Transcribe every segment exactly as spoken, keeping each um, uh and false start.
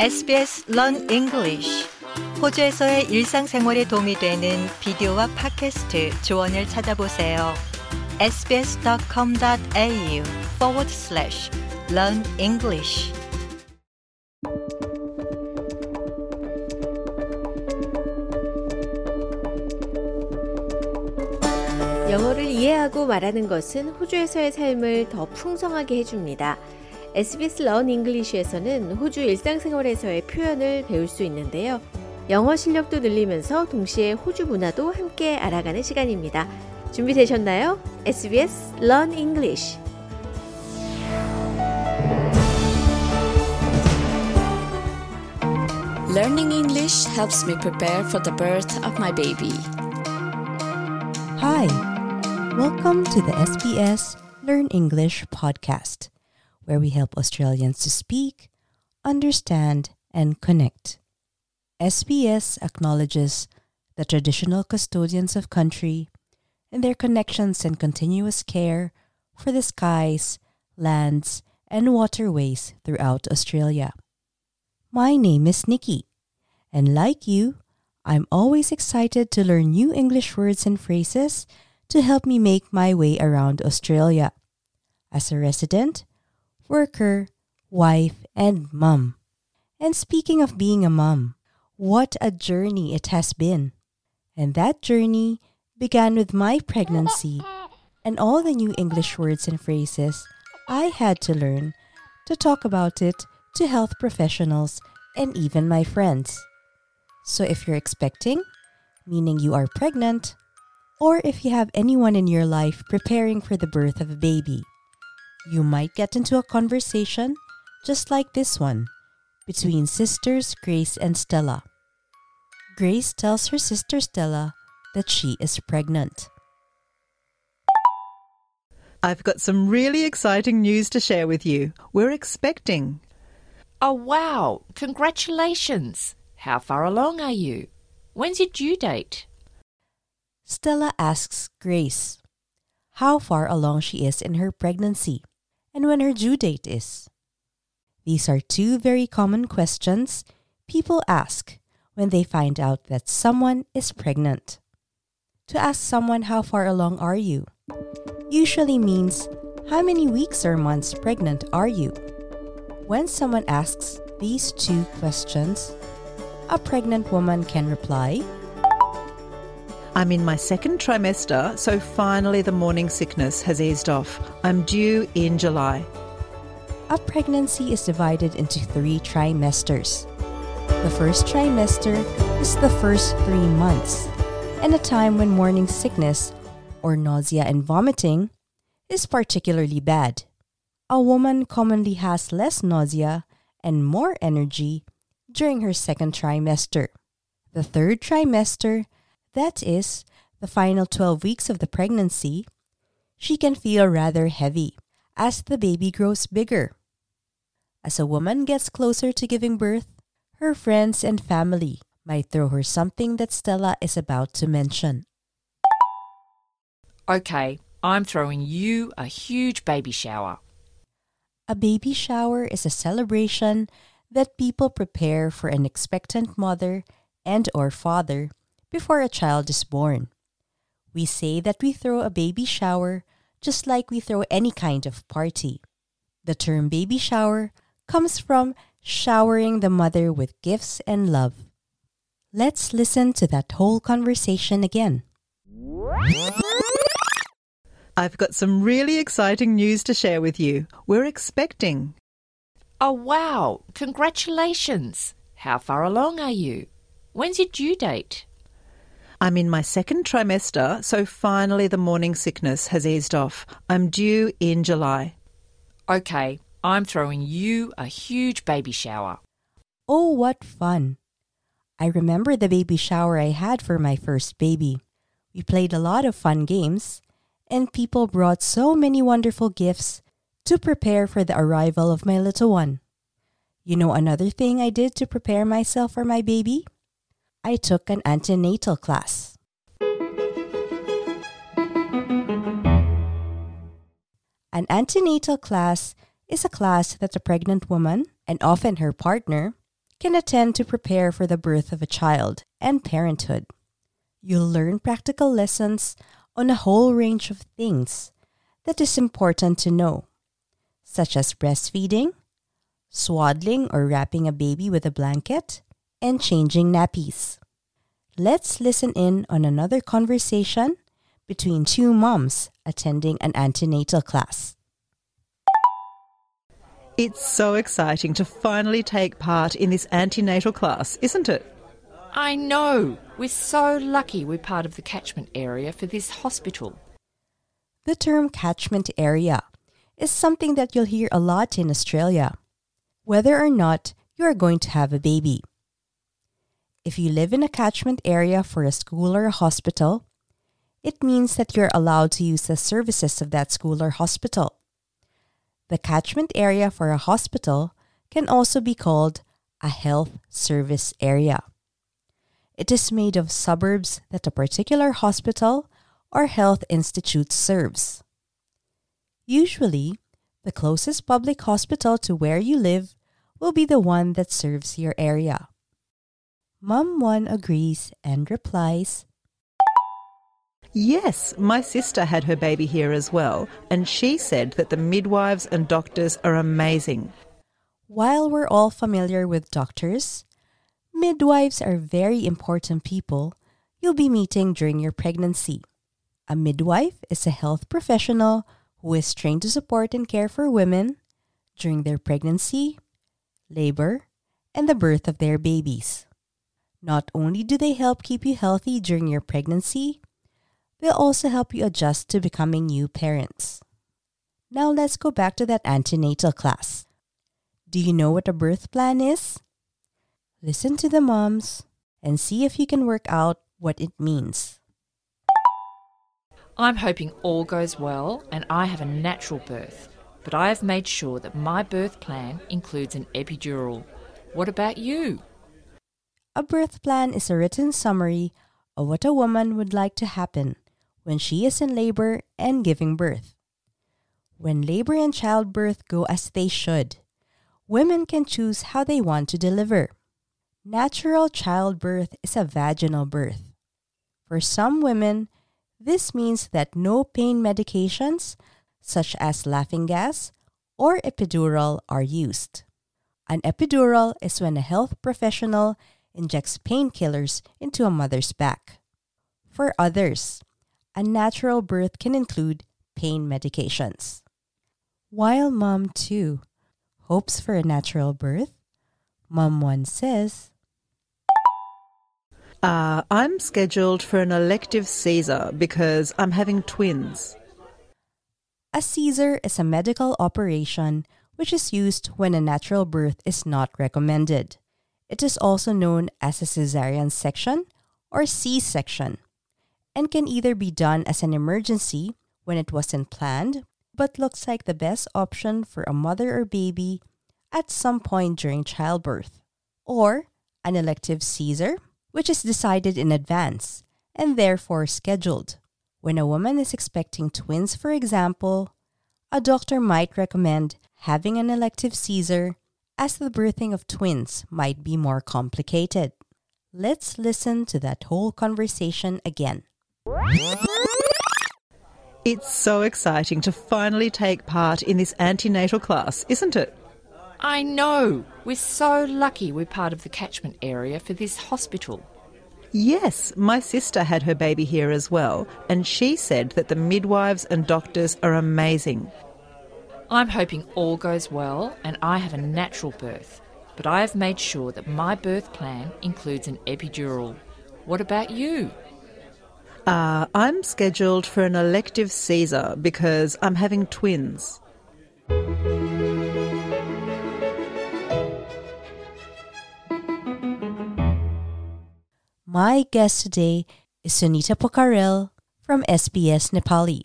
에스비에스 Learn English 호주에서의 일상생활에 도움이 되는 비디오와 팟캐스트 조언을 찾아보세요. sbs.com.au forward slash learn English 영어를 이해하고 말하는 것은 호주에서의 삶을 더 풍성하게 해줍니다. 에스비에스 Learn English에서는 호주 일상생활에서의 표현을 배울 수 있는데요. 영어 실력도 늘리면서 동시에 호주 문화도 함께 알아가는 시간입니다. 준비되셨나요? 에스비에스 Learn English Learning English helps me prepare for the birth of my baby. Hi, welcome to the 에스비에스 Learn English podcast, where we help Australians to speak, understand, and connect. 에스비에스 acknowledges the traditional custodians of country and their connections and continuous care for the skies, lands, and waterways throughout Australia. My name is Nikki, and like you, I'm always excited to learn new English words and phrases to help me make my way around Australia. As a resident, worker, wife, and mum. And speaking of being a mum, what a journey it has been. And that journey began with my pregnancy and all the new English words and phrases I had to learn to talk about it to health professionals and even my friends. So if you're expecting, meaning you are pregnant, or if you have anyone in your life preparing for the birth of a baby, you might get into a conversation just like this one between sisters Grace and Stella. Grace tells her sister Stella that she is pregnant. I've got some really exciting news to share with you. We're expecting. Oh, wow! Congratulations! How far along are you? When's your due date? Stella asks Grace how far along she is in her pregnancy and when her due date is. These are two very common questions people ask when they find out that someone is pregnant. To ask someone how far along are you usually means how many weeks or months pregnant are you? When someone asks these two questions, a pregnant woman can reply, I'm in my second trimester, so finally the morning sickness has eased off. I'm due in July. A pregnancy is divided into three trimesters. The first trimester is the first three months, and a time when morning sickness, or nausea and vomiting, is particularly bad. A woman commonly has less nausea and more energy during her second trimester. The third trimester, that is, the final twelve weeks of the pregnancy, she can feel rather heavy as the baby grows bigger. As a woman gets closer to giving birth, her friends and family might throw her something that Stella is about to mention. Okay, I'm throwing you a huge baby shower. A baby shower is a celebration that people prepare for an expectant mother and or father before a child is born. We say that we throw a baby shower just like we throw any kind of party. The term baby shower comes from showering the mother with gifts and love. Let's listen to that whole conversation again. I've got some really exciting news to share with you. We're expecting. Oh, wow! Congratulations! How far along are you? When's your due date? I'm in my second trimester, so finally the morning sickness has eased off. I'm due in July. Okay, I'm throwing you a huge baby shower. Oh, what fun! I remember the baby shower I had for my first baby. We played a lot of fun games, and people brought so many wonderful gifts to prepare for the arrival of my little one. You know another thing I did to prepare myself for my baby? I took an antenatal class. An antenatal class is a class that a pregnant woman, and often her partner, can attend to prepare for the birth of a child and parenthood. You'll learn practical lessons on a whole range of things that is important to know, such as breastfeeding, swaddling or wrapping a baby with a blanket, and changing nappies. Let's listen in on another conversation between two moms attending an antenatal class. It's so exciting to finally take part in this antenatal class, isn't it? I know. We're so lucky we're part of the catchment area for this hospital. The term catchment area is something that you'll hear a lot in Australia, whether or not you are going to have a baby. If you live in a catchment area for a school or a hospital, it means that you're allowed to use the services of that school or hospital. The catchment area for a hospital can also be called a health service area. It is made of suburbs that a particular hospital or health institute serves. Usually, the closest public hospital to where you live will be the one that serves your area. Mom One agrees and replies, Yes, my sister had her baby here as well, and she said that the midwives and doctors are amazing. While we're all familiar with doctors, midwives are very important people you'll be meeting during your pregnancy. A midwife is a health professional who is trained to support and care for women during their pregnancy, labor, and the birth of their babies. Not only do they help keep you healthy during your pregnancy, they'll also help you adjust to becoming new parents. Now let's go back to that antenatal class. Do you know what a birth plan is? Listen to the moms and see if you can work out what it means. I'm hoping all goes well and I have a natural birth, but I have made sure that my birth plan includes an epidural. What about you? A birth plan is a written summary of what a woman would like to happen when she is in labor and giving birth. When labor and childbirth go as they should, women can choose how they want to deliver. Natural childbirth is a vaginal birth. For some women, this means that no pain medications such as laughing gas or epidural are used. An epidural is when a health professional injects painkillers into a mother's back. For others, a natural birth can include pain medications. While Mom two hopes for a natural birth, Mom one says, uh, I'm scheduled for an elective C S A R because I'm having twins. A C S A R is a medical operation which is used when a natural birth is not recommended. It is also known as a cesarean section or C-section and can either be done as an emergency when it wasn't planned but looks like the best option for a mother or baby at some point during childbirth, or an elective C S A R which is decided in advance and therefore scheduled. When a woman is expecting twins, for example, a doctor might recommend having an elective C S A R as the birthing of twins might be more complicated. Let's listen to that whole conversation again. It's so exciting to finally take part in this antenatal class, isn't it? I know. We're so lucky we're part of the catchment area for this hospital. Yes, my sister had her baby here as well, and she said that the midwives and doctors are amazing. I'm hoping all goes well and I have a natural birth, but I have made sure that my birth plan includes an epidural. What about you? Uh, I'm scheduled for an elective C S A R because I'm having twins. My guest today is Sunita Pokarel from S B S Nepali.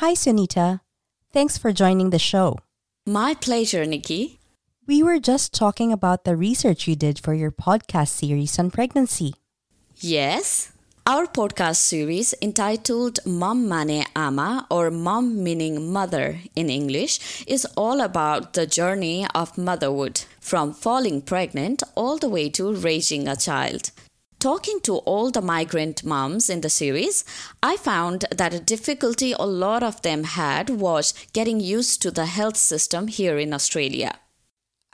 Hi, Sunita. Thanks for joining the show. My pleasure, Nikki. We were just talking about the research you did for your podcast series on pregnancy. Yes. Our podcast series entitled Mom Mane Ama, or Mom meaning mother in English, is all about the journey of motherhood from falling pregnant all the way to raising a child. Talking to all the migrant moms in the series, I found that a difficulty a lot of them had was getting used to the health system here in Australia.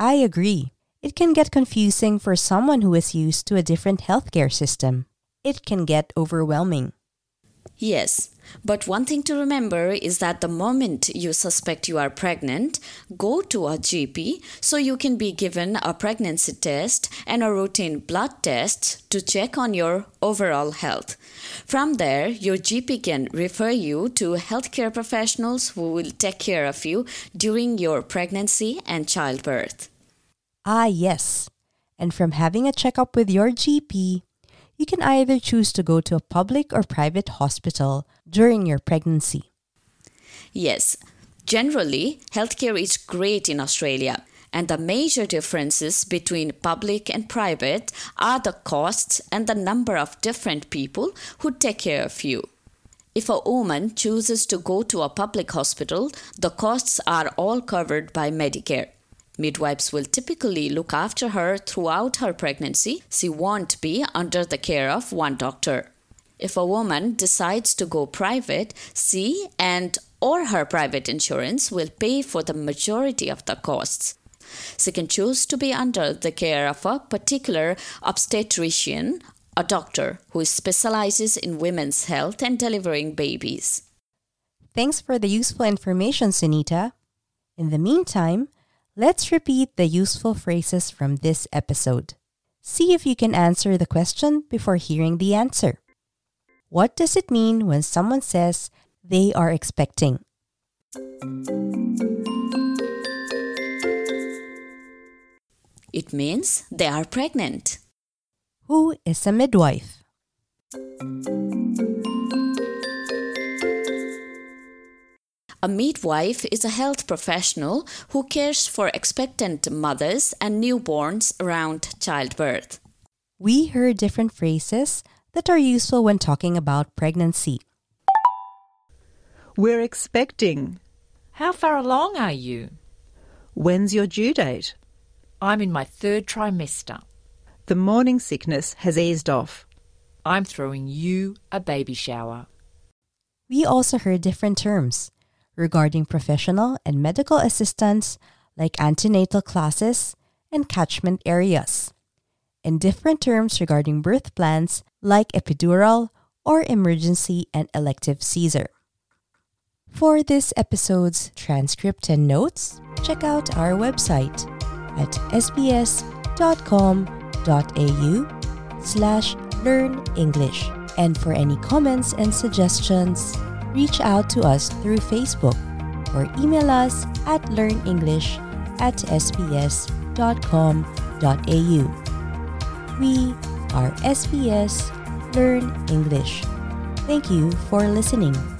I agree. It can get confusing for someone who is used to a different healthcare system. It can get overwhelming. Yes, but one thing to remember is that the moment you suspect you are pregnant, go to a G P so you can be given a pregnancy test and a routine blood test to check on your overall health. From there, your G P can refer you to healthcare professionals who will take care of you during your pregnancy and childbirth. Ah, yes. And from having a checkup with your G P, you can either choose to go to a public or private hospital during your pregnancy. Yes, generally, healthcare is great in Australia, and the major differences between public and private are the costs and the number of different people who take care of you. If a woman chooses to go to a public hospital, the costs are all covered by Medicare. Midwives will typically look after her throughout her pregnancy. She won't be under the care of one doctor. If a woman decides to go private, she and or her private insurance will pay for the majority of the costs. She can choose to be under the care of a particular obstetrician, a doctor who specializes in women's health and delivering babies. Thanks for the useful information, Sunita. In the meantime, let's repeat the useful phrases from this episode. See if you can answer the question before hearing the answer. What does it mean when someone says they are expecting? It means they are pregnant. Who is a midwife? A midwife is a health professional who cares for expectant mothers and newborns around childbirth. We heard different phrases that are useful when talking about pregnancy. We're expecting. How far along are you? When's your due date? I'm in my third trimester. The morning sickness has eased off. I'm throwing you a baby shower. We also heard different terms regarding professional and medical assistance like antenatal classes and catchment areas, and different terms regarding birth plans like epidural or emergency and elective Caesar. For this episode's transcript and notes, check out our website at sbs.com.au slash learn English. And for any comments and suggestions, reach out to us through Facebook or email us at learnenglish at sbs.com.au. We are S B S Learn English. Thank you for listening.